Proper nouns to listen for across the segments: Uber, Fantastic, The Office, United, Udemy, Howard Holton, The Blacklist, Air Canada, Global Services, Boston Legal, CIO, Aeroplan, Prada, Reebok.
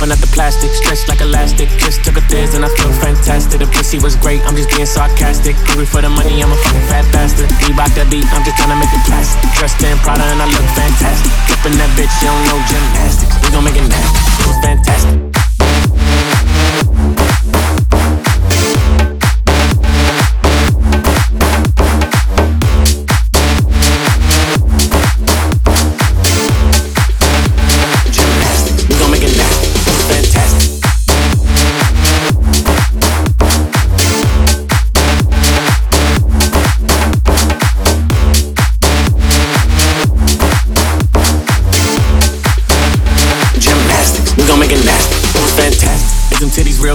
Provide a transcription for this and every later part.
popping out the plastic, stretched like elastic. Just took a thiz and I feel fantastic. The pussy was great, I'm just being sarcastic. Hungry for the money, I'm a fucking fat bastard. Reebok that beat, I'm just tryna make it plastic. Dressed in Prada and I look fantastic. Flipping that bitch, you don't know gymnastics. We gon' make it nasty, it was fantastic.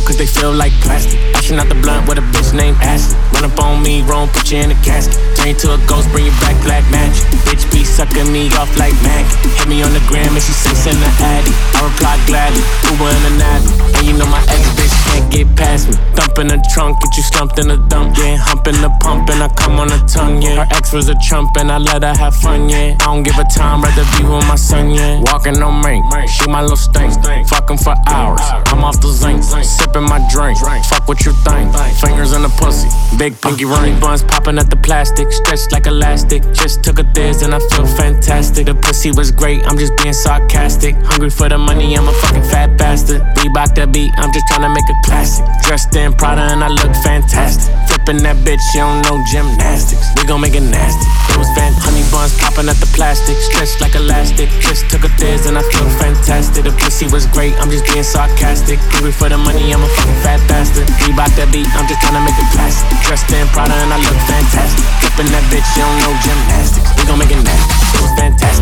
Cause they feel like plastic. Ashing out the blunt with a bitch named Ashley. Run up on me, wrong, put you in a casket. Turn you to a ghost, bring you back black magic. Bitch be sucking me off like Maggie. Hit me on the gram and she sits in the attic. I reply gladly, Uber in the Navi. And you know my ex bitch can't get past me. Thump in the trunk, get you slumped in the dump, yeah. Hump in the pump and I come on the tongue, yeah. Her ex was a chump and I let her have fun, yeah. I don't give a time, rather be with my son, yeah. Walking on Mink, shoot my little stink. Fucking for hours, I'm off the zinc. Sippin' my drink, fuck what you think. Fingers in the pussy, big pinky ring. Buns popping at the plastic, stretched like elastic. Just took a thiz and I feel fantastic. The pussy was great, I'm just being sarcastic. Hungry for the money, I'm a fucking fat bastard. Reebok that beat, I'm just tryna make a classic. Dressed in Prada and I look fantastic. Flippin' that bitch, you don't know gymnastics. We gon' make it nasty, it was fantastic. Honey buns popping at the plastic, stretched like elastic. Just took a thiz and I feel fantastic. The pussy was great, I'm just being sarcastic. Hungry for the money, I'm a fucking fat bastard. Reebok that beat, I'm just tryna make it plastic. Dressed in Prada and I look fantastic. Flippin' that bitch, you don't know gymnastics. We gon' make it nasty, it was fantastic.